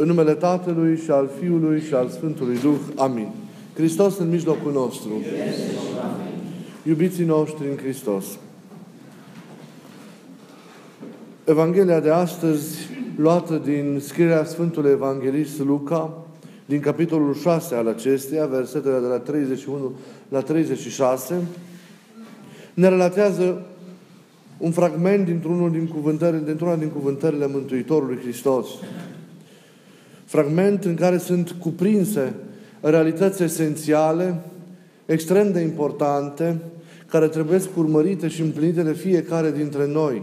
În numele Tatălui și al Fiului și al Sfântului Duh. Amin. Hristos în mijlocul nostru. Iubiții noștri în Hristos. Evanghelia de astăzi, luată din scrierea Sfântului Evanghelist Luca, din capitolul 6 al acesteia, versetele de la 31 la 36, ne relatează un fragment dintr-una din cuvântările Mântuitorului Hristos. Fragment în care sunt cuprinse realități esențiale, extrem de importante, care trebuie urmărite și împlinite de fiecare dintre noi,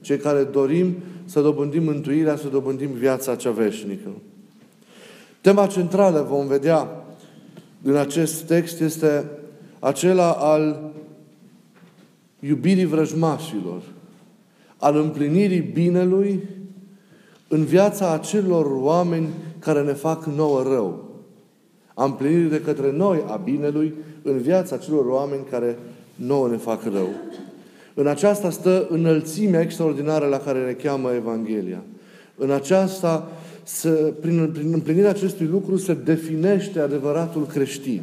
cei care dorim să dobândim mântuirea, să dobândim viața cea veșnică. Tema centrală, vom vedea în acest text, este acela al iubirii vrăjmașilor, al împlinirii binelui în viața acelor oameni care ne fac nouă rău. A împlinirii de către noi a binelui în viața acelor oameni care nouă ne fac rău. În aceasta stă înălțimea extraordinară la care ne cheamă Evanghelia. În aceasta, prin împlinirea acestui lucru, se definește adevăratul creștin.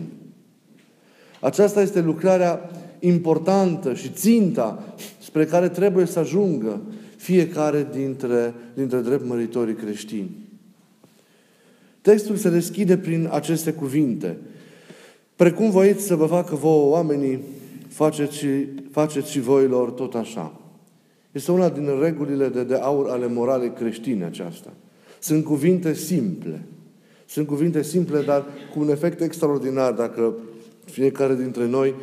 Aceasta este lucrarea importantă și ținta spre care trebuie să ajungă fiecare dintre dreptmăritorii creștini. Textul se deschide prin aceste cuvinte. Precum voiți să vă facă vouă oamenii, faceți și voi lor tot așa. Este una din regulile de aur ale moralei creștine aceasta. Sunt cuvinte simple. Sunt cuvinte simple, dar cu un efect extraordinar dacă fiecare dintre noi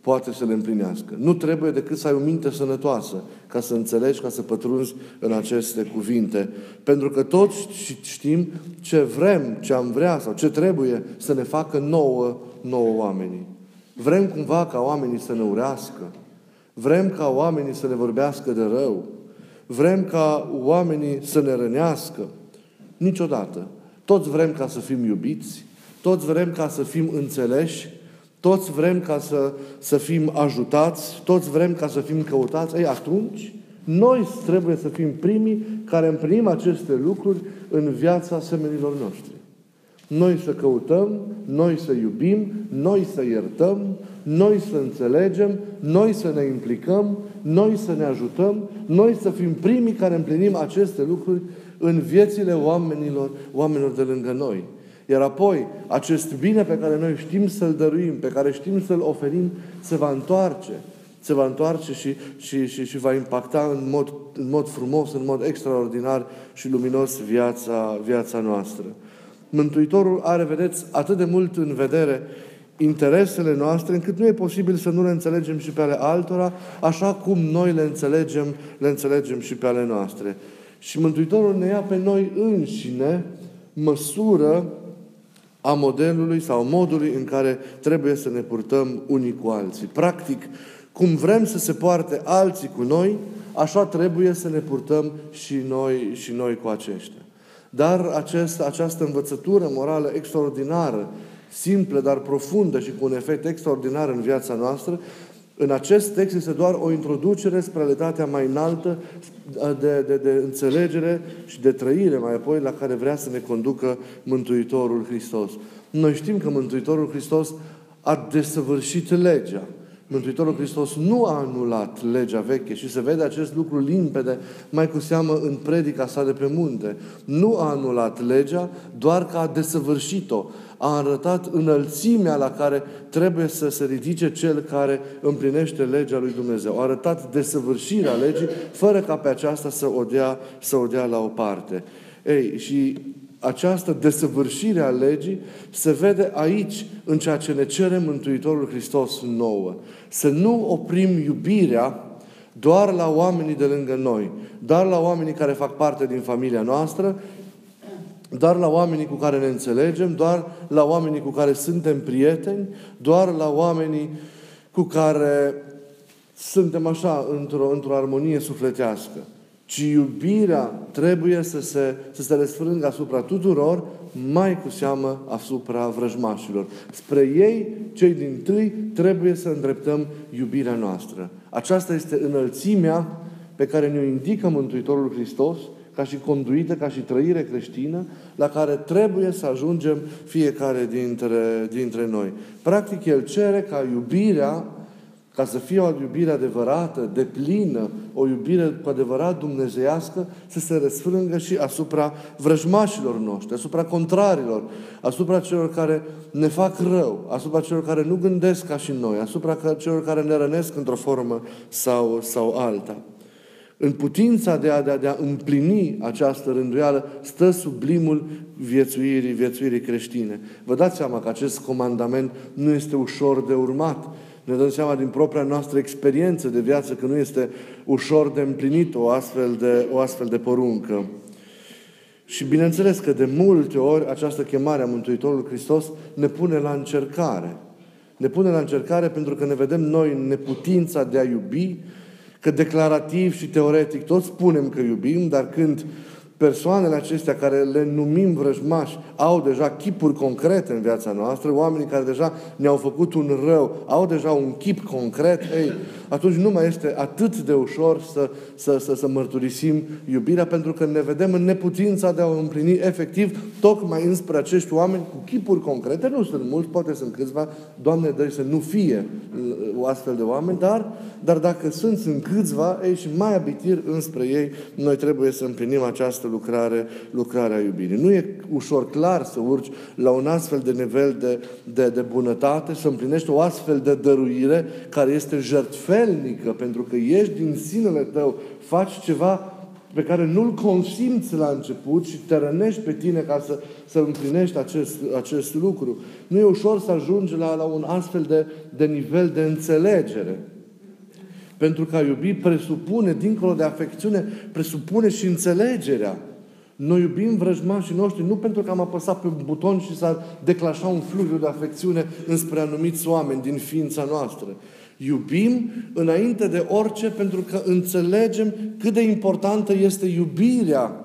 poate să le împlinească. Nu trebuie decât să ai o minte sănătoasă ca să înțelegi, ca să pătrunzi în aceste cuvinte. Pentru că toți știm ce vrem, ce am vrea sau ce trebuie să ne facă nouă oamenii. Vrem cumva ca oamenii să ne urească. Vrem ca oamenii să ne vorbească de rău. Vrem ca oamenii să ne rănească. Niciodată. Toți vrem ca să fim iubiți. Toți vrem ca să fim înțeleși. Toți vrem ca să fim ajutați. Toți vrem ca să fim căutați. Ei, atunci, noi trebuie să fim primii care împlinim aceste lucruri în viața semenilor noștri. Noi să căutăm, noi să iubim, noi să iertăm, noi să înțelegem, noi să ne implicăm, noi să ne ajutăm, noi să fim primii care împlinim aceste lucruri în viețile oamenilor de lângă noi. Iar apoi, acest bine pe care noi știm să-l dăruim, pe care știm să-l oferim, se va întoarce și va impacta în mod frumos, în mod extraordinar și luminos viața noastră. Mântuitorul are, vedeți, atât de mult în vedere interesele noastre, încât nu e posibil să nu le înțelegem și pe ale altora, așa cum noi le înțelegem și pe ale noastre. Și Mântuitorul ne ia pe noi înșine măsură a modelului sau modului în care trebuie să ne purtăm unii cu alții. Practic, cum vrem să se poarte alții cu noi, așa trebuie să ne purtăm și noi cu aceștia. Dar această învățătură morală extraordinară, simplă, dar profundă și cu un efect extraordinar în viața noastră, în acest text este doar o introducere spre realitatea mai înaltă de înțelegere și de trăire mai apoi la care vrea să ne conducă Mântuitorul Hristos. Noi știm că Mântuitorul Hristos a desăvârșit legea. Mântuitorul Hristos nu a anulat legea veche și se vede acest lucru limpede, mai cu seamă în predica sa de pe munte. Nu a anulat legea, doar că a desăvârșit-o. A arătat înălțimea la care trebuie să se ridice cel care împlinește legea lui Dumnezeu. A arătat desăvârșirea legii, fără ca pe aceasta să o dea la o parte. Ei, și această desăvârșire a legii se vede aici, în ceea ce ne cere Mântuitorul Hristos nouă. Să nu oprim iubirea doar la oamenii de lângă noi, doar la oamenii care fac parte din familia noastră, doar la oamenii cu care ne înțelegem, doar la oamenii cu care suntem prieteni, doar la oamenii cu care suntem așa, într-o armonie sufletească. Ci iubirea trebuie să se răsfrângă asupra tuturor, mai cu seamă asupra vrăjmașilor. Spre ei, cei dintâi, trebuie să îndreptăm iubirea noastră. Aceasta este înălțimea pe care ne-o indică Mântuitorul Hristos, ca și conduită, ca și trăire creștină, la care trebuie să ajungem fiecare dintre noi. Practic, el cere ca iubirea, ca să fie o iubire adevărată, deplină, o iubire cu adevărat dumnezeiască, să se răsfrângă și asupra vrăjmașilor noștri, asupra contrarilor, asupra celor care ne fac rău, asupra celor care nu gândesc ca și noi, asupra celor care ne rănesc într-o formă sau alta. În putința de a împlini această rânduială stă sublimul viețuirii creștine. Vă dați seama că acest comandament nu este ușor de urmat. Ne dăm seama din propria noastră experiență de viață că nu este ușor de împlinit o astfel de poruncă. Și bineînțeles că de multe ori această chemare a Mântuitorului Hristos ne pune la încercare. Ne pune la încercare pentru că ne vedem noi în neputința de a iubi, că declarativ și teoretic toți spunem că iubim, dar când persoanele acestea care le numim vrăjmași au deja chipuri concrete în viața noastră, oamenii care deja ne-au făcut un rău, au deja un chip concret, atunci nu mai este atât de ușor să mărturisim iubirea, pentru că ne vedem în neputința de a o împlini efectiv, tocmai înspre acești oameni cu chipuri concrete. Nu sunt mulți, poate sunt câțiva, Doamne dă-i să nu fie o astfel de oameni, dar dacă sunt câțiva, și mai abitir înspre ei, noi trebuie să împlinim această lucrarea iubirii. Nu e ușor, clar, să urci la un astfel de nivel de bunătate, să împlinești o astfel de dăruire care este jertfelnică, pentru că ești din sinele tău, faci ceva pe care nu-l consimți la început și te rănești pe tine ca să împlinești acest lucru. Nu e ușor să ajungi la un astfel de nivel de înțelegere. Pentru că a iubi presupune, dincolo de afecțiune, presupune și înțelegerea. Noi iubim vrăjmașii noștri nu pentru că am apăsat pe un buton și s-a declanșat un fluviu de afecțiune înspre anumiți oameni din ființa noastră. Iubim înainte de orice pentru că înțelegem cât de importantă este iubirea.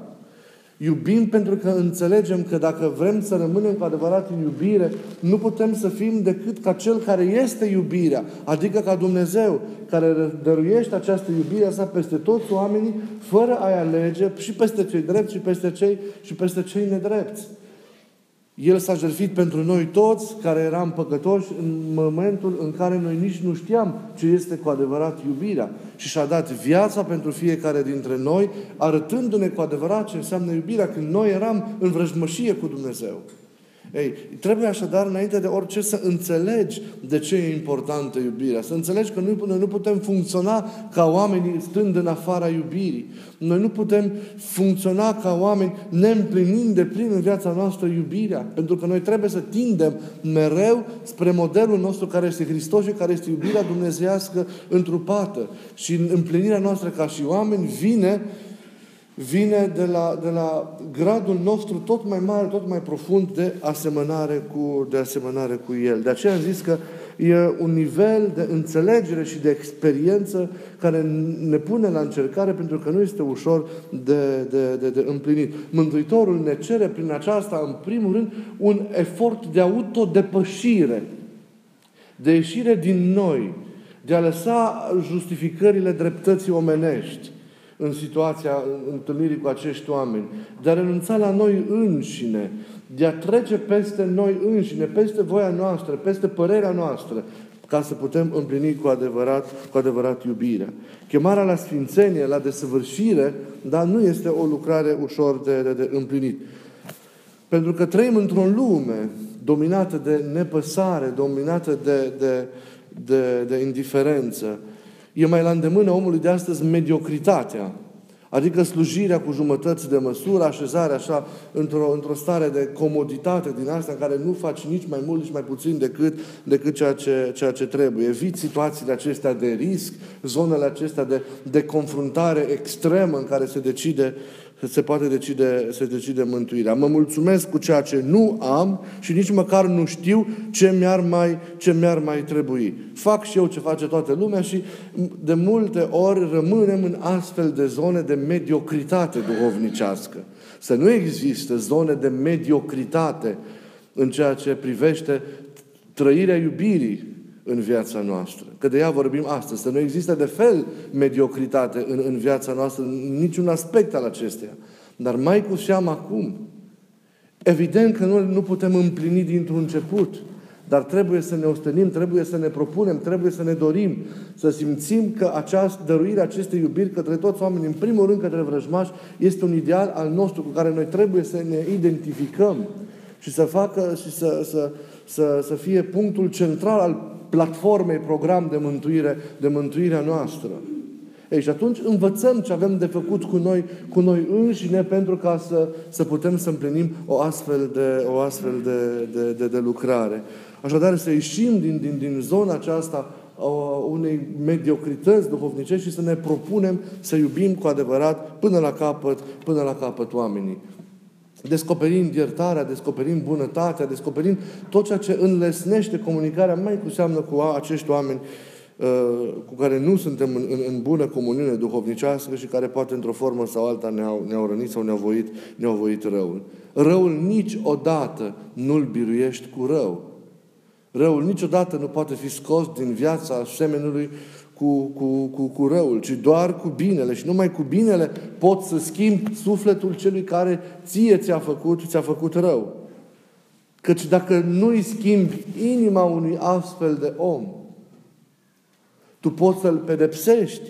Iubim pentru că înțelegem că dacă vrem să rămânem cu adevărat în iubire, nu putem să fim decât ca Cel care este iubirea, adică ca Dumnezeu, care dăruiește această iubire sa peste toți oamenii, fără a-i alege, și peste cei drepți și peste cei nedrepți. El s-a jertfit pentru noi toți care eram păcătoși în momentul în care noi nici nu știam ce este cu adevărat iubirea. Și și-a dat viața pentru fiecare dintre noi, arătându-ne cu adevărat ce înseamnă iubirea când noi eram în vrăjmășie cu Dumnezeu. Trebuie așadar, înainte de orice, să înțelegi de ce e importantă iubirea. Să înțelegi că noi nu putem funcționa ca oameni stând în afara iubirii. Noi nu putem funcționa ca oameni neîmplinind de plin în viața noastră iubirea. Pentru că noi trebuie să tindem mereu spre modelul nostru care este Hristos și care este iubirea dumnezeiască întrupată. Și împlinirea noastră ca și oameni vine de la gradul nostru tot mai mare, tot mai profund de asemănare cu El. De aceea am zis că e un nivel de înțelegere și de experiență care ne pune la încercare pentru că nu este ușor de împlinit. Mântuitorul ne cere prin aceasta, în primul rând, un efort de autodepășire, de ieșire din noi, de a lăsa justificările dreptății omenești în situația întâlnirii cu acești oameni, de a renunța la noi înșine, de a trece peste noi înșine, peste voia noastră, peste părerea noastră, ca să putem împlini cu adevărat iubirea. Chemarea la sfințenie, la desăvârșire, dar nu este o lucrare ușor de împlinit. Pentru că trăim într-o lume dominată de nepăsare, dominată de indiferență. E mai la îndemână omului de astăzi mediocritatea, adică slujirea cu jumătăți de măsură, așezarea așa într-o stare de comoditate din asta în care nu faci nici mai mult, nici mai puțin decât ceea ce trebuie. Eviți situațiile acestea de risc, zonele acestea de confruntare extremă în care se poate decide mântuirea. Mă mulțumesc cu ceea ce nu am și nici măcar nu știu ce mi-ar mai trebui. Fac și eu ce face toată lumea și de multe ori rămânem în astfel de zone de mediocritate duhovnicească. Să nu există zone de mediocritate în ceea ce privește trăirea iubirii în viața noastră. Că de ea vorbim astăzi. Să nu există de fel mediocritate în viața noastră, în niciun aspect al acesteia. Dar mai cu seamă acum. Evident că noi nu putem împlini dintr-un început, dar trebuie să ne ostenim, trebuie să ne propunem, trebuie să ne dorim, să simțim că această dăruire, aceste iubiri către toți oamenii, în primul rând către vrăjmași, este un ideal al nostru cu care noi trebuie să ne identificăm și să fie punctul central al platformei, program de mântuire, de mântuirea noastră. Ei, și atunci învățăm ce avem de făcut cu noi înșine pentru ca să putem să împlinim o astfel de lucrare. Așadar, să ieșim din zona aceasta a unei mediocrități duhovnicești și să ne propunem să iubim cu adevărat până la capăt oamenii. Descoperind iertarea, descoperind bunătatea, descoperind tot ceea ce înlesnește comunicarea, mai cu seamă cu acești oameni cu care nu suntem în bună comuniune duhovnicească și care poate într-o formă sau alta ne-au rănit sau ne-au voit răul. Răul niciodată nu-l biruiești cu rău. Răul niciodată nu poate fi scos din viața semenului cu răul, ci doar cu binele. Și numai cu binele poți să schimbi sufletul celui care ți-a făcut rău. Căci dacă nu-i schimbi inima unui astfel de om, tu poți să-l pedepsești,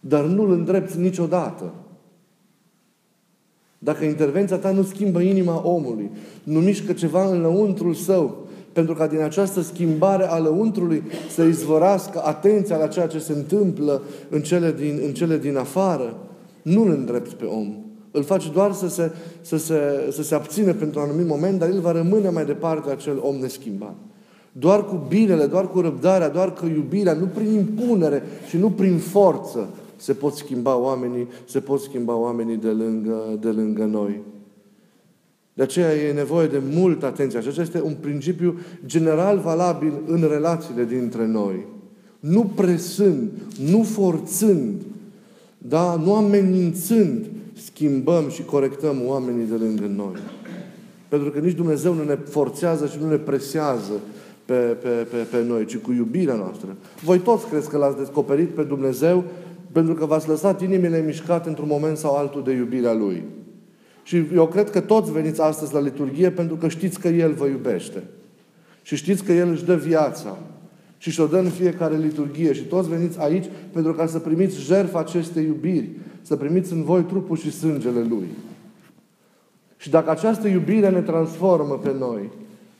dar nu-l îndrepți niciodată. Dacă intervenția ta nu schimbă inima omului, nu mișcă ceva înăuntrul său, pentru ca din această schimbare a lăuntrului să izvorască atenția la ceea ce se întâmplă în cele din afară, nu-l îndrepți pe om. Îl faci doar să se abține pentru un anumit moment, dar el va rămâne mai departe acel om neschimbat. Doar cu binele, doar cu răbdarea, doar cu iubirea, nu prin impunere și nu prin forță se pot schimba oamenii de lângă noi. De aceea e nevoie de multă atenție. Acesta este un principiu general valabil în relațiile dintre noi. Nu presând, nu forțând, da? Nu amenințând, schimbăm și corectăm oamenii de lângă noi. Pentru că nici Dumnezeu nu ne forțează și nu ne presează pe noi, ci cu iubirea noastră. Voi toți crezi că l-ați descoperit pe Dumnezeu pentru că v-ați lăsat inimile mișcate într-un moment sau altul de iubirea Lui. Și eu cred că toți veniți astăzi la liturghie pentru că știți că El vă iubește. Și știți că El își dă viața. Și și-o dă în fiecare liturghie. Și toți veniți aici pentru ca să primiți jertfa acestei iubiri. Să primiți în voi trupul și sângele Lui. Și dacă această iubire ne transformă pe noi,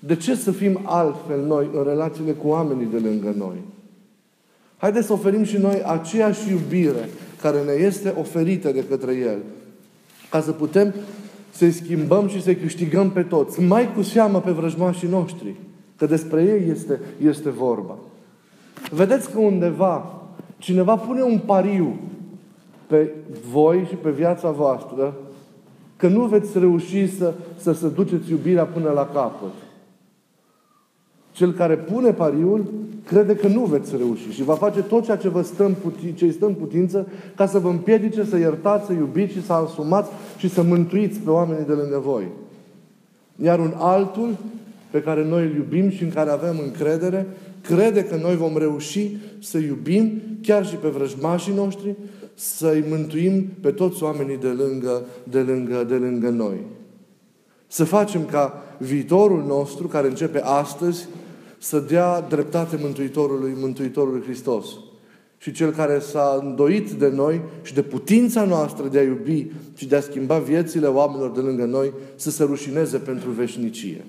de ce să fim altfel noi în relațiile cu oamenii de lângă noi? Haideți să oferim și noi aceeași iubire care ne este oferită de către El, ca să putem să-i schimbăm și să-i câștigăm pe toți, mai cu seamă pe vrăjmașii noștri, că despre ei este vorba. Vedeți că undeva cineva pune un pariu pe voi și pe viața voastră că nu veți reuși să duceți iubirea până la capăt. Cel care pune pariul crede că nu veți reuși și va face tot ceea ce stă în putință ca să vă împiedice să iertați, să iubiți și să asumați și să mântuiți pe oamenii de lângă voi. Iar un altul pe care noi îl iubim și în care avem încredere crede că noi vom reuși să iubim chiar și pe vrăjmașii noștri, să-i mântuim pe toți oamenii de lângă noi. Să facem ca viitorul nostru, care începe astăzi, să dea dreptate Mântuitorului Hristos. Și Cel care s-a îndoit de noi și de putința noastră de a iubi și de a schimba viețile oamenilor de lângă noi, să se rușineze pentru veșnicie.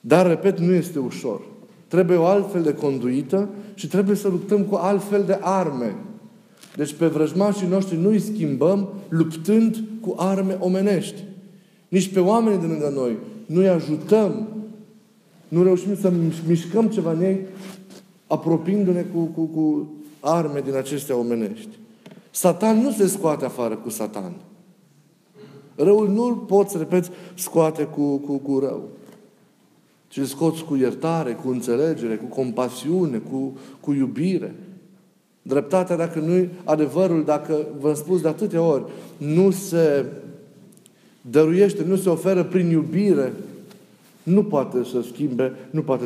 Dar, repet, nu este ușor. Trebuie o altfel de conduită și trebuie să luptăm cu altfel de arme. Deci pe vrăjmașii noștri nu îi schimbăm luptând cu arme omenești. Nici pe oamenii de lângă noi nu îi ajutăm, nu reușim să mișcăm ceva în ei apropiindu-ne cu arme din acestea omenești. Satan nu se scoate afară cu Satan. Răul nu-l poți, repet, scoate cu rău. Ci îl scoți cu iertare, cu înțelegere, cu compasiune, cu iubire. Dreptatea, dacă nu-i adevărul, dacă v-am spus de atâtea ori, nu se dăruiește, nu se oferă prin iubire, nu poate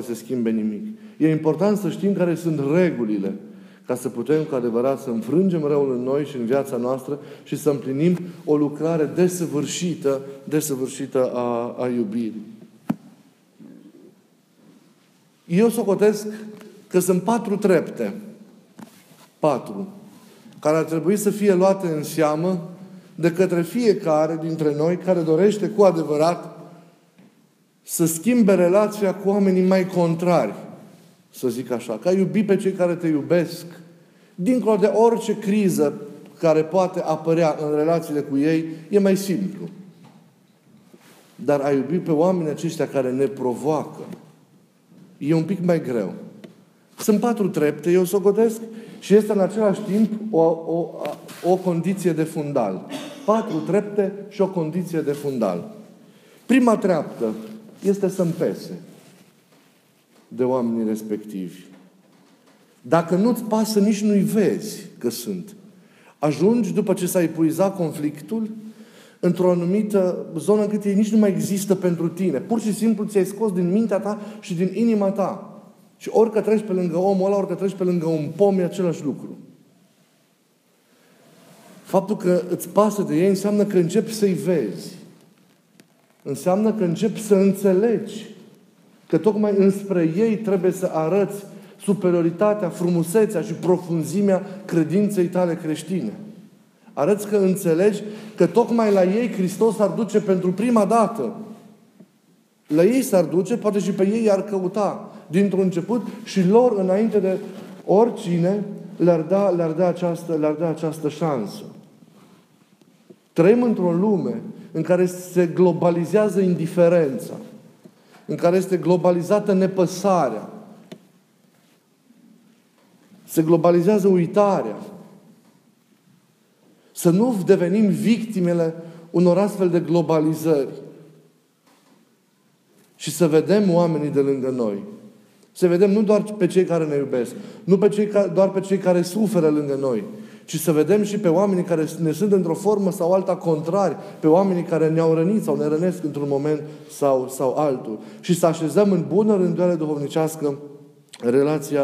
să schimbe nimic. E important să știm care sunt regulile ca să putem cu adevărat să înfrângem răul în noi și în viața noastră și să împlinim o lucrare desăvârșită a iubirii. Eu socotesc că sunt 4 trepte. 4. Care ar trebui să fie luate în seamă de către fiecare dintre noi care dorește cu adevărat să schimbe relația cu oamenii mai contrari, să zic așa, că ai iubi pe cei care te iubesc, dincolo de orice criză care poate apărea în relațiile cu ei, e mai simplu. Dar ai iubi pe oamenii aceștia care ne provoacă e un pic mai greu. Sunt 4 trepte, eu socotesc, și este în același timp o condiție de fundal. 4 trepte și o condiție de fundal. Prima treaptă este să-mi pese de oamenii respectivi. Dacă nu-ți pasă, nici nu-i vezi că sunt. Ajungi, după ce s-a epuizat conflictul, într-o anumită zonă încât ei nici nu mai există pentru tine. Pur și simplu ți-ai scos din mintea ta și din inima ta. Și orică treci pe lângă omul ăla, orică treci pe lângă un pom, e același lucru. Faptul că îți pasă de ei înseamnă că începi să-i vezi. Înseamnă că începi să înțelegi că tocmai înspre ei trebuie să arăți superioritatea, frumusețea și profunzimea credinței tale creștine. Arăți că înțelegi că tocmai la ei Hristos ar duce pentru prima dată. La ei s-ar duce, poate și pe ei i-ar căuta dintr-un început și lor, înainte de oricine, le-ar da această șansă. Trăim într-o lume în care se globalizează indiferența, în care este globalizată nepăsarea, se globalizează uitarea. Să nu devenim victimele unor astfel de globalizări și să vedem oamenii de lângă noi. Să vedem nu doar pe cei care ne iubesc, nu pe doar pe cei care suferă lângă noi, ci să vedem și pe oamenii care ne sunt într-o formă sau alta contrari, pe oamenii care ne-au rănit sau ne rănesc într-un moment sau altul. Și să așezăm în bună rânduială duhovnicească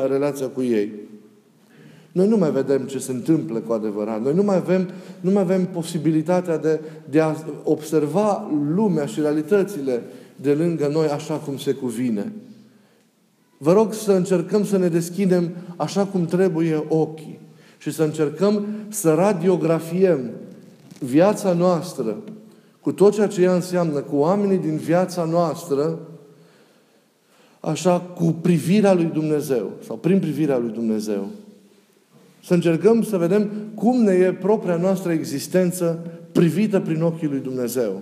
relația cu ei. Noi nu mai vedem ce se întâmplă cu adevărat. Noi nu mai avem posibilitatea de a observa lumea și realitățile de lângă noi așa cum se cuvine. Vă rog să încercăm să ne deschidem așa cum trebuie ochii și să încercăm să radiografiem viața noastră cu tot ceea ce ea înseamnă, cu oamenii din viața noastră, așa cu privirea lui Dumnezeu sau prin privirea lui Dumnezeu. Să încercăm să vedem cum ne e propria noastră existență privită prin ochii lui Dumnezeu.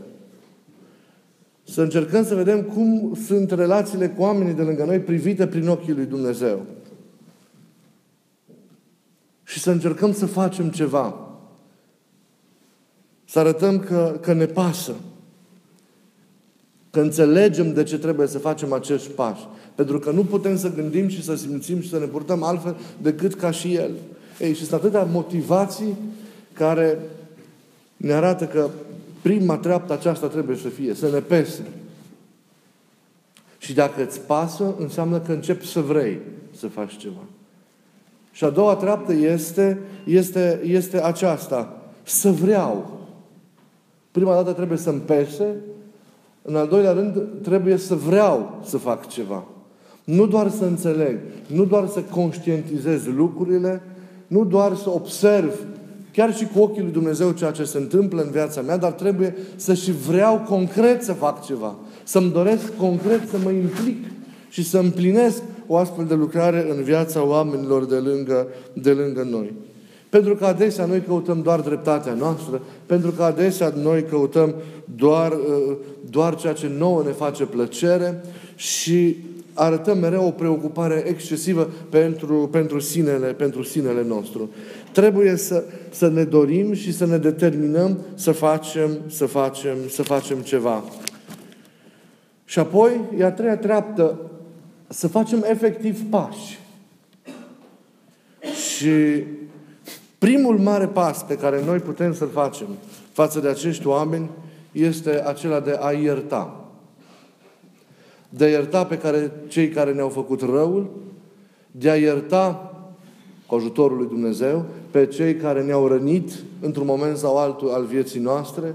Să încercăm să vedem cum sunt relațiile cu oamenii de lângă noi privite prin ochii lui Dumnezeu. Și să încercăm să facem ceva. Să arătăm că ne pasă. Că înțelegem de ce trebuie să facem acești pași. Pentru că nu putem să gândim și să simțim și să ne purtăm altfel decât ca și el. Ei, și sunt atâtea motivații care ne arată că prima treaptă aceasta trebuie să fie, să ne pese. Și dacă îți pasă, înseamnă că începi să vrei să faci ceva. Și a doua treaptă este aceasta, să vreau. Prima dată trebuie să-mi pese, în al doilea rând trebuie să vreau să fac ceva. Nu doar să înțeleg, nu doar să conștientizez lucrurile, nu doar să observ chiar și cu ochii lui Dumnezeu ceea ce se întâmplă în viața mea, dar trebuie să și vreau concret să fac ceva. Să-mi doresc concret să mă implic și să împlinesc o astfel de lucrare în viața oamenilor de lângă noi. Pentru că adesea noi căutăm doar dreptatea noastră, pentru că adesea noi căutăm doar ceea ce nouă ne face plăcere și arătăm mereu o preocupare excesivă pentru sinele nostru. Trebuie să ne dorim și să ne determinăm să facem ceva. Și apoi, e a treia treaptă, să facem efectiv pași. Și primul mare pas pe care noi putem să-l facem față de acești oameni este acela de a ierta. De a ierta pe cei care ne-au făcut răul, de a ierta cu ajutorul lui Dumnezeu, pe cei care ne-au rănit într-un moment sau altul al vieții noastre.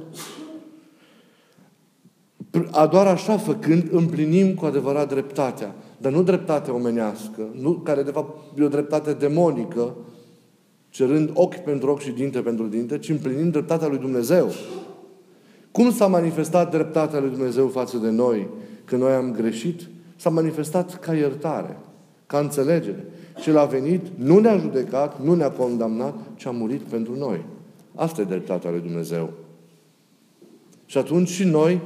Doar așa făcând împlinim cu adevărat dreptatea. Dar nu dreptatea omenească, care de fapt e o dreptate demonică, cerând ochi pentru ochi și dinte pentru dinte, ci împlinind dreptatea lui Dumnezeu. Cum s-a manifestat dreptatea lui Dumnezeu față de noi când noi am greșit? S-a manifestat ca iertare, ca înțelegere. Cel a venit, nu ne-a judecat, nu ne-a condamnat, ci a murit pentru noi. Asta e dreptatea lui Dumnezeu. Și atunci și noi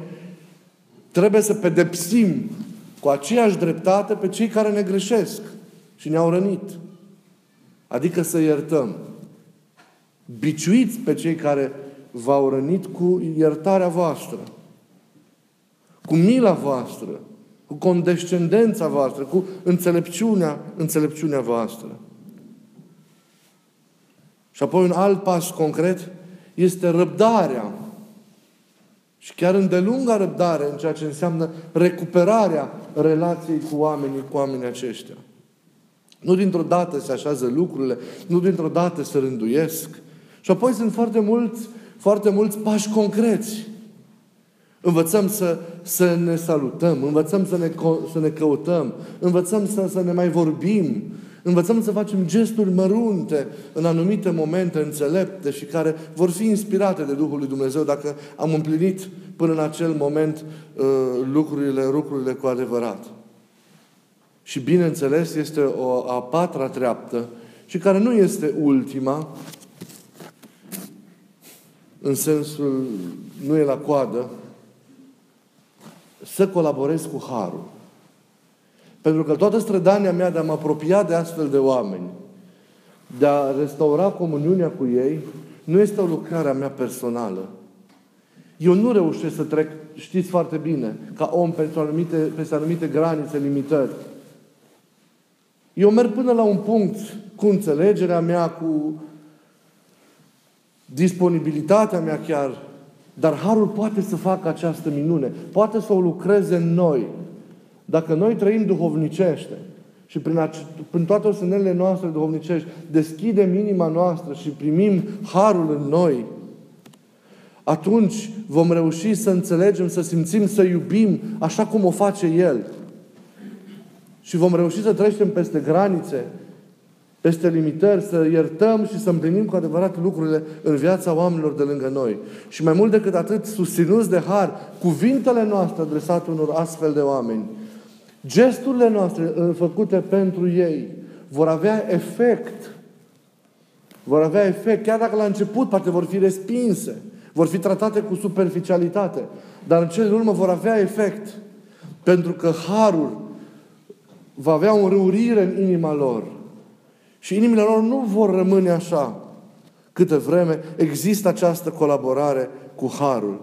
trebuie să pedepsim cu aceeași dreptate pe cei care ne greșesc și ne-au rănit. Adică să iertăm. Biciuiți pe cei care v-au rănit cu iertarea voastră, cu mila voastră, cu condescendența voastră, cu înțelepciunea voastră. Și apoi un alt pas concret este răbdarea. Și chiar îndelunga răbdare în ceea ce înseamnă recuperarea relației cu oamenii aceștia. Nu dintr-o dată se așează lucrurile, nu dintr-o dată se rânduiesc. Și apoi sunt foarte mulți pași concreți. Învățăm să ne salutăm, învățăm să ne căutăm, învățăm să ne mai vorbim, învățăm să facem gesturi mărunte în anumite momente înțelepte și care vor fi inspirate de Duhul lui Dumnezeu dacă am împlinit până în acel moment lucrurile cu adevărat. Și bineînțeles este a patra treaptă și care nu este ultima, în sensul nu e la coadă, să colaborez cu harul. Pentru că toată strădania mea de a mă apropia de astfel de oameni, de a restaura comuniunea cu ei, nu este o lucrare a mea personală. Eu nu reușesc să trec, știți foarte bine, ca om peste anumite granițe, limitări. Eu merg până la un punct cu înțelegerea mea, cu disponibilitatea mea chiar, dar harul poate să facă această minune, poate să o lucreze în noi. Dacă noi trăim duhovnicește și prin toate ostenelele noastre duhovnicești deschidem inima noastră și primim harul în noi, atunci vom reuși să înțelegem, să simțim, să iubim așa cum o face El. Și vom reuși să trecem peste granițe, peste limitări, să iertăm și să împlinim cu adevărat lucrurile în viața oamenilor de lângă noi. Și mai mult decât atât, susținuți de har, cuvintele noastre adresate unor astfel de oameni, gesturile noastre făcute pentru ei, vor avea efect, chiar dacă la început poate vor fi respinse, vor fi tratate cu superficialitate, dar în cele din urmă vor avea efect, pentru că harul va avea o înrăurire în inima lor. Și inimile lor nu vor rămâne așa câtă vreme există această colaborare cu harul.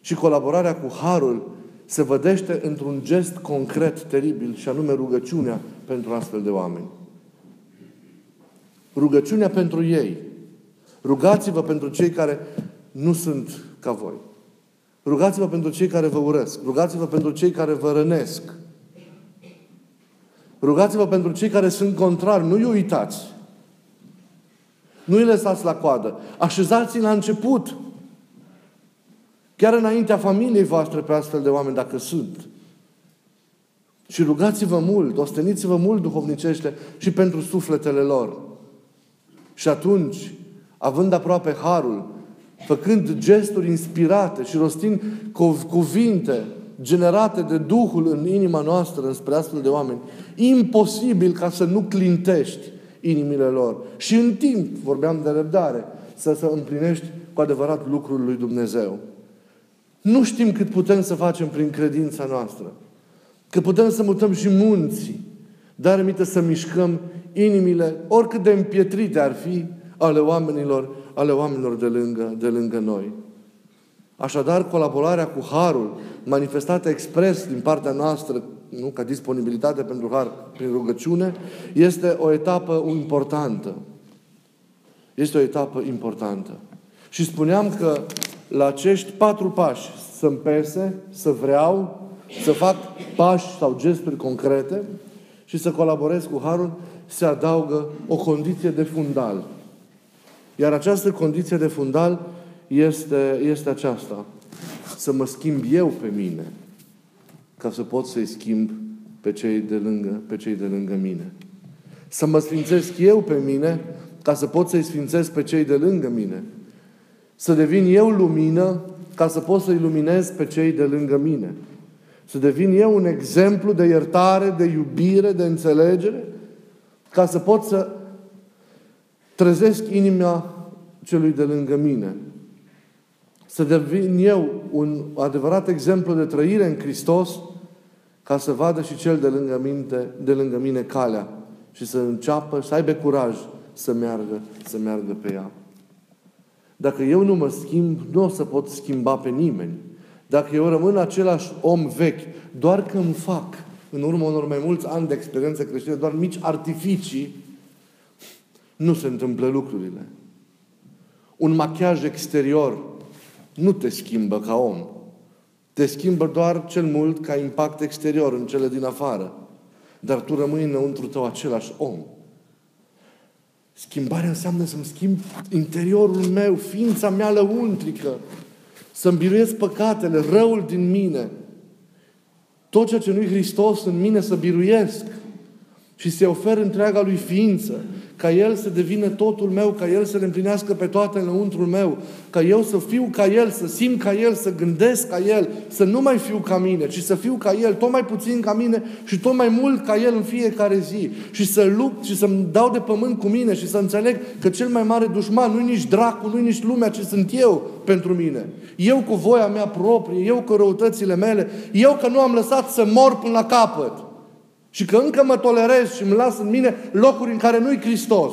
Și colaborarea cu harul se vădește într-un gest concret, teribil, și anume rugăciunea pentru astfel de oameni. Rugăciunea pentru ei. Rugați-vă pentru cei care nu sunt ca voi. Rugați-vă pentru cei care vă urăsc. Rugați-vă pentru cei care vă rănesc. Rugați-vă pentru cei care sunt contrari. Nu-i uitați. Nu-i lăsați la coadă. Așezați-i la început. Chiar înaintea familiei voastre pe astfel de oameni, dacă sunt. Și rugați-vă mult, osteniți-vă mult duhovnicește și pentru sufletele lor. Și atunci, având aproape harul, făcând gesturi inspirate și rostind cuvinte generate de Duhul în inima noastră înspre astfel de oameni, imposibil ca să nu clintești inimile lor. Și în timp, vorbeam de răbdare, să împlinești cu adevărat lucrul lui Dumnezeu. Nu știm cât putem să facem prin credința noastră. Că putem să mutăm și munții, dar emite să mișcăm inimile, oricât de împietrite ar fi, ale oamenilor de lângă noi. Așadar, colaborarea cu harul, manifestată expres din partea noastră, nu ca disponibilitate pentru har, prin rugăciune, este o etapă importantă. Este o etapă importantă. Și spuneam că la acești 4 pași, să-mi pese, să vreau, să fac pași sau gesturi concrete și să colaborez cu harul, se adaugă o condiție de fundal. Iar această condiție de fundal este aceasta. Să mă schimb eu pe mine, ca să pot să-i schimb pe cei de lângă mine. Să mă sfințesc eu pe mine, ca să pot să-i sfințesc pe cei de lângă mine. Să devin eu lumină, ca să pot să-i luminez pe cei de lângă mine. Să devin eu un exemplu de iertare, de iubire, de înțelegere, ca să pot să trezesc inima celui de lângă mine. Să devin eu un adevărat exemplu de trăire în Hristos, ca să vadă și cel de lângă mine calea și să înceapă, să aibă curaj să meargă pe ea. Dacă eu nu mă schimb, nu o să pot schimba pe nimeni. Dacă eu rămân același om vechi, doar că îmi fac, în urma unor mai mulți ani de experiență creștină, doar mici artificii, nu se întâmplă lucrurile. Un machiaj exterior nu te schimbă ca om. Te schimbă doar cel mult ca impact exterior în cele din afară. Dar tu rămâi înăuntru tău același om. Schimbarea înseamnă să-mi schimb interiorul meu, ființa mea lăuntrică. Să-mi biruiesc păcatele, răul din mine. Tot ceea ce nu-i Hristos în mine să biruiesc. Și să-i ofer întreaga lui ființă. Ca El să devină totul meu, ca El să le împlinească pe toate înăuntrul meu. Ca eu să fiu ca El, să simt ca El, să gândesc ca El. Să nu mai fiu ca mine, ci să fiu ca El, tot mai puțin ca mine și tot mai mult ca El în fiecare zi. Și să lupt și să-mi dau de pământ cu mine și să înțeleg că cel mai mare dușman nu-i nici dracul, nu-i nici lumea, ci sunt eu pentru mine. Eu cu voia mea proprie, eu cu răutățile mele, eu că nu am lăsat să mor până la capăt. Și că încă mă tolerez și îmi las în mine locuri în care nu-i Hristos.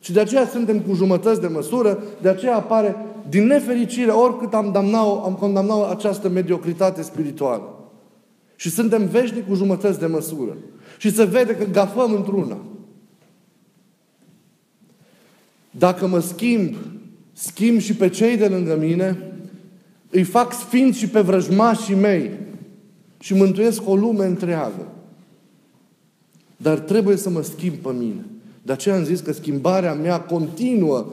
Și de aceea suntem cu jumătăți de măsură, de aceea apare, din nefericire, oricât am condamnat această mediocritate spirituală. Și suntem veșnic cu jumătăți de măsură. Și se vede că gafăm într-una. Dacă mă schimb și pe cei de lângă mine, îi fac sfinți și pe vrăjmașii mei. Și mântuiesc o lume întreagă. Dar trebuie să mă schimb pe mine. De aceea am zis că schimbarea mea continuă,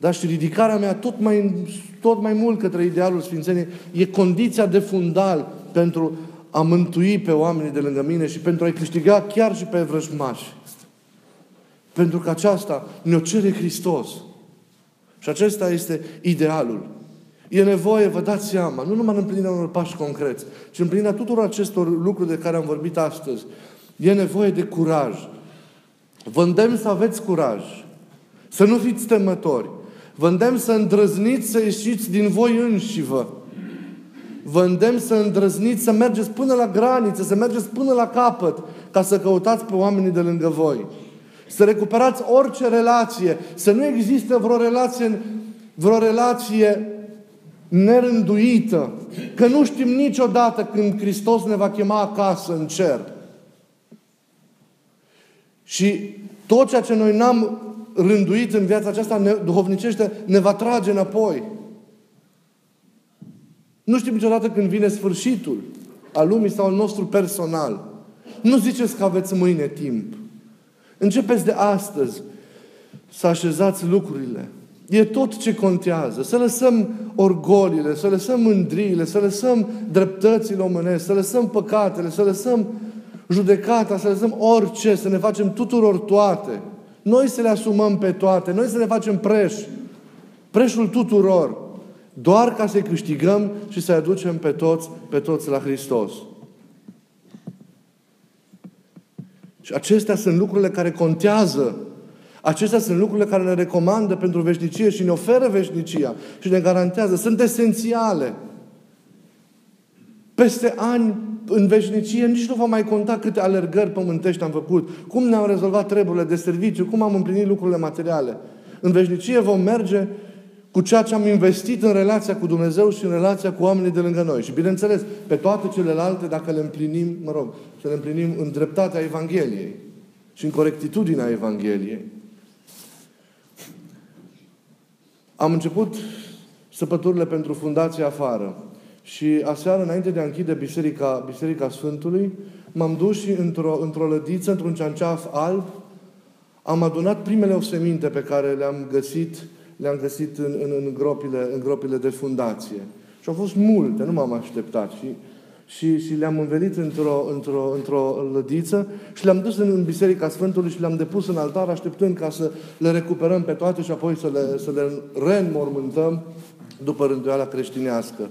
dar și ridicarea mea tot mai mult către idealul Sfințeniei e condiția de fundal pentru a mântui pe oamenii de lângă mine și pentru a-i câștiga chiar și pe vrăjmași. Pentru că aceasta ne-o cere Hristos. Și acesta este idealul. E nevoie, vă dați seama, nu numai în împlinirea unor pași concreți, ci în împlinirea tuturor acestor lucruri de care am vorbit astăzi. E nevoie de curaj. Vă îndemn să aveți curaj. Să nu fiți temători. Vă îndemn să îndrăzniți să ieșiți din voi înșivă. Vă îndemn să îndrăzniți să mergeți până la graniță, să mergeți până la capăt, ca să căutați pe oamenii de lângă voi. Să recuperați orice relație. Să nu existe vreo relație nerânduită, că nu știm niciodată când Hristos ne va chema acasă în cer. Și tot ceea ce noi n-am rânduit în viața aceasta duhovnicește ne va trage înapoi. Nu știm niciodată când vine sfârșitul al lumii sau al nostru personal. Nu ziceți că aveți mâine timp. Începeți de astăzi să așezați lucrurile. E tot ce contează. Să lăsăm orgoliile, să lăsăm mândriile, să lăsăm dreptățile omenești, să lăsăm păcatele, să lăsăm judecata, să lăsăm orice, să ne facem tuturor toate. Noi să le asumăm pe toate, noi să ne facem preșul tuturor, doar ca să-i câștigăm și să-i aducem pe toți la Hristos. Și acestea sunt lucrurile care contează. Acestea sunt lucrurile care ne recomandă pentru veșnicie și ne oferă veșnicia și ne garantează. Sunt esențiale. Peste ani, în veșnicie, nici nu va mai conta câte alergări pământești am făcut, cum ne-am rezolvat treburile de serviciu, cum am împlinit lucrurile materiale. În veșnicie vom merge cu ceea ce am investit în relația cu Dumnezeu și în relația cu oamenii de lângă noi. Și bineînțeles, pe toate celelalte, dacă le împlinim, să le împlinim în dreptatea Evangheliei și în corectitudinea Evangheliei. Am început săpăturile pentru Fundația Afară Și aseară, înainte de a închide biserica Sfântului, m-am dus și într-o lădiță, într-un ceanceaf alb, am adunat primele oseminte pe care le-am găsit în gropile de fundație. Și au fost multe, nu m-am așteptat. Și le-am învelit într-o lădiță și le-am dus în Biserica Sfântului și le-am depus în altar, așteptând ca să le recuperăm pe toate și apoi să le reînmormântăm după rânduiala creștinească.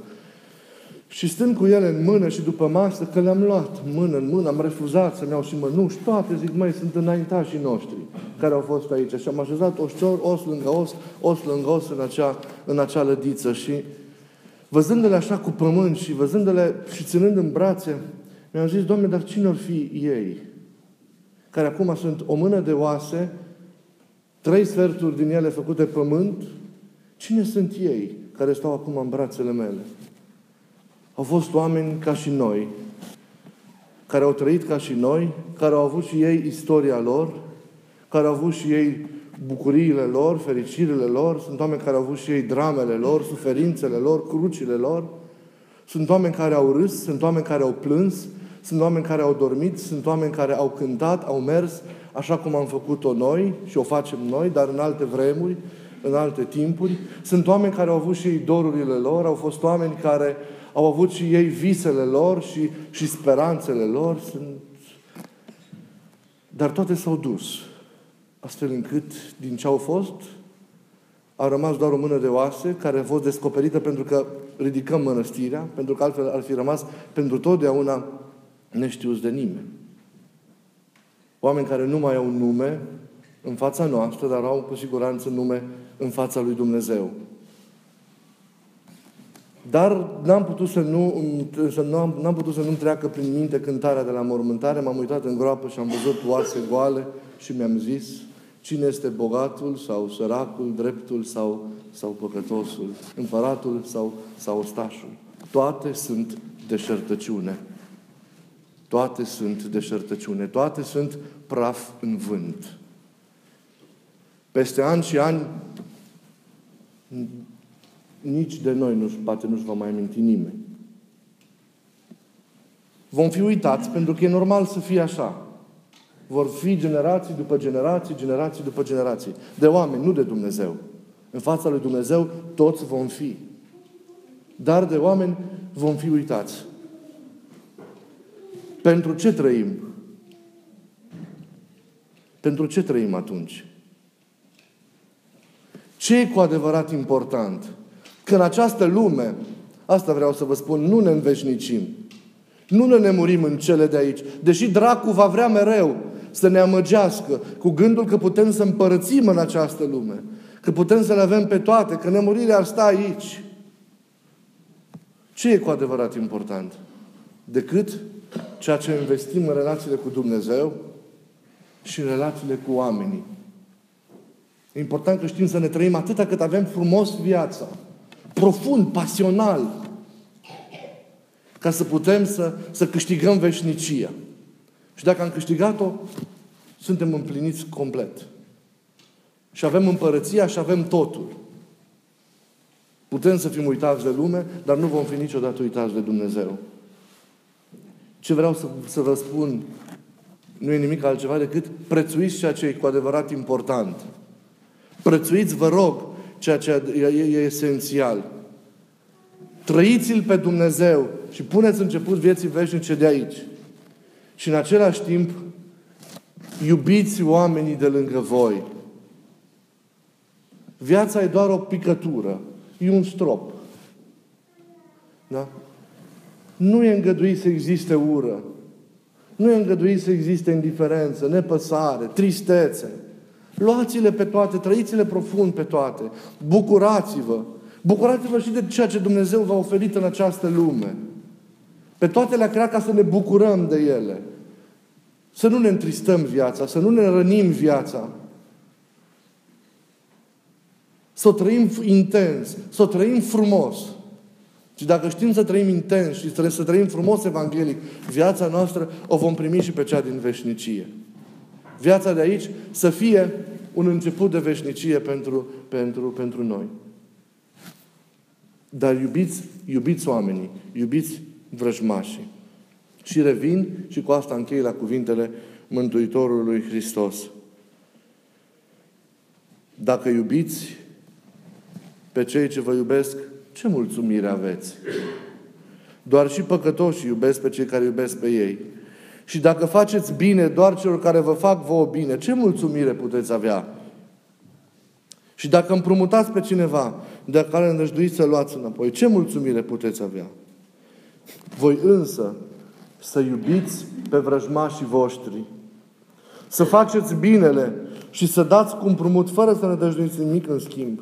Și stând cu ele în mână și după masă, că le-am luat mână în mână, am refuzat să-mi iau și mănuși, toate, zic, măi, sunt înaintașii noștri care au fost aici. Și am așezat os lângă os în acea lădiță și văzându-le așa cu pământ și văzându-le și ținând în brațe, mi-am zis, Doamne, dar cine ar fi ei? Care acum sunt o mână de oase, 3/4 din ele făcute pământ, cine sunt ei care stau acum în brațele mele? Au fost oameni ca și noi, care au trăit ca și noi, care au avut și ei istoria lor, care au avut și ei bucuriile lor, fericirile lor, sunt oameni care au avut și ei dramele lor, suferințele lor, crucile lor, sunt oameni care au râs, sunt oameni care au plâns, sunt oameni care au dormit, sunt oameni care au cântat, au mers, așa cum am făcut-o noi și o facem noi, dar în alte vremuri, în alte timpuri. Sunt oameni care au avut și ei dorurile lor, au fost oameni care au avut și ei visele lor și speranțele lor. Dar toate s-au dus. Astfel încât, din ce au fost, a rămas doar o mână de oase care a fost descoperită pentru că ridicăm mănăstirea, pentru că altfel ar fi rămas pentru totdeauna neștiuți de nimeni. Oameni care nu mai au nume în fața noastră, dar au cu siguranță nume în fața lui Dumnezeu. Dar n-am putut să nu-mi treacă prin minte cântarea de la mormântare. M-am uitat în groapă și am văzut oase goale și mi-am zis, cine este bogatul sau săracul, dreptul sau păcătosul, împăratul sau ostașul. Toate sunt deșertăciune. Toate sunt deșertăciune. Toate sunt praf în vânt. Peste ani și ani, nici de noi poate nu-și va mai aminti nimeni. Vom fi uitați, pentru că e normal să fie așa. Vor fi generații după generații, generații după generații. De oameni, nu de Dumnezeu. În fața lui Dumnezeu toți vom fi. Dar de oameni vom fi uitați. Pentru ce trăim? Pentru ce trăim atunci? Ce e cu adevărat important? Că în această lume, asta vreau să vă spun, nu ne înveșnicim. Nu ne nemurim în cele de aici. Deși dracul va vrea mereu să ne amăgească cu gândul că putem să împărățim în această lume, că putem să le avem pe toate, că nemurirea ar sta aici. Ce e cu adevărat important? Decât ceea ce investim în relațiile cu Dumnezeu și în relațiile cu oamenii. E important că știm să ne trăim atâta cât avem frumos viața. Profund, pasional, ca să putem să câștigăm veșnicia. Și dacă am câștigat-o, suntem împliniți complet. Și avem împărăția și avem totul. Putem să fim uitați de lume, dar nu vom fi niciodată uitați de Dumnezeu. Ce vreau să vă spun, nu e nimic altceva decât prețuiți ceea ce e cu adevărat important. Prețuiți, vă rog, ceea ce e esențial. Trăiți-L pe Dumnezeu și puneți început vieții veșnice de aici. Și în același timp, iubiți oamenii de lângă voi. Viața e doar o picătură. E un strop. Da? Nu e îngăduit să existe ură. Nu e îngăduit să existe indiferență, nepăsare, tristețe. Luați-le pe toate, trăiți-le profund pe toate. Bucurați-vă. Bucurați-vă și de ceea ce Dumnezeu v-a oferit în această lume. Pe toate le-a creat ca să ne bucurăm de ele. Să nu ne întristăm viața, să nu ne rănim viața. Să o trăim intens, să o trăim frumos. Și dacă știm să trăim intens și să trăim frumos evanghelic, viața noastră o vom primi și pe cea din veșnicie. Viața de aici să fie un început de veșnicie pentru noi. Dar iubiți oamenii, iubiți vrăjmașii. Și revin și cu asta închei la cuvintele Mântuitorului Hristos. Dacă iubiți pe cei ce vă iubesc, ce mulțumire aveți? Doar și păcătoșii iubesc pe cei care iubesc pe ei. Și dacă faceți bine doar celor care vă fac vouă bine, ce mulțumire puteți avea? Și dacă împrumutați pe cineva de care îndrăjduiți să luați înapoi, ce mulțumire puteți avea? Voi însă să iubiți pe vrăjmașii voștri, să faceți binele și să dați cu împrumut fără să îndrăjduiți nimic în schimb.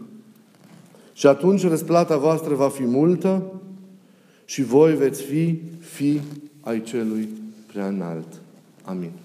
Și atunci răsplata voastră va fi multă și voi veți fi ai Celui Preanalt. Amin.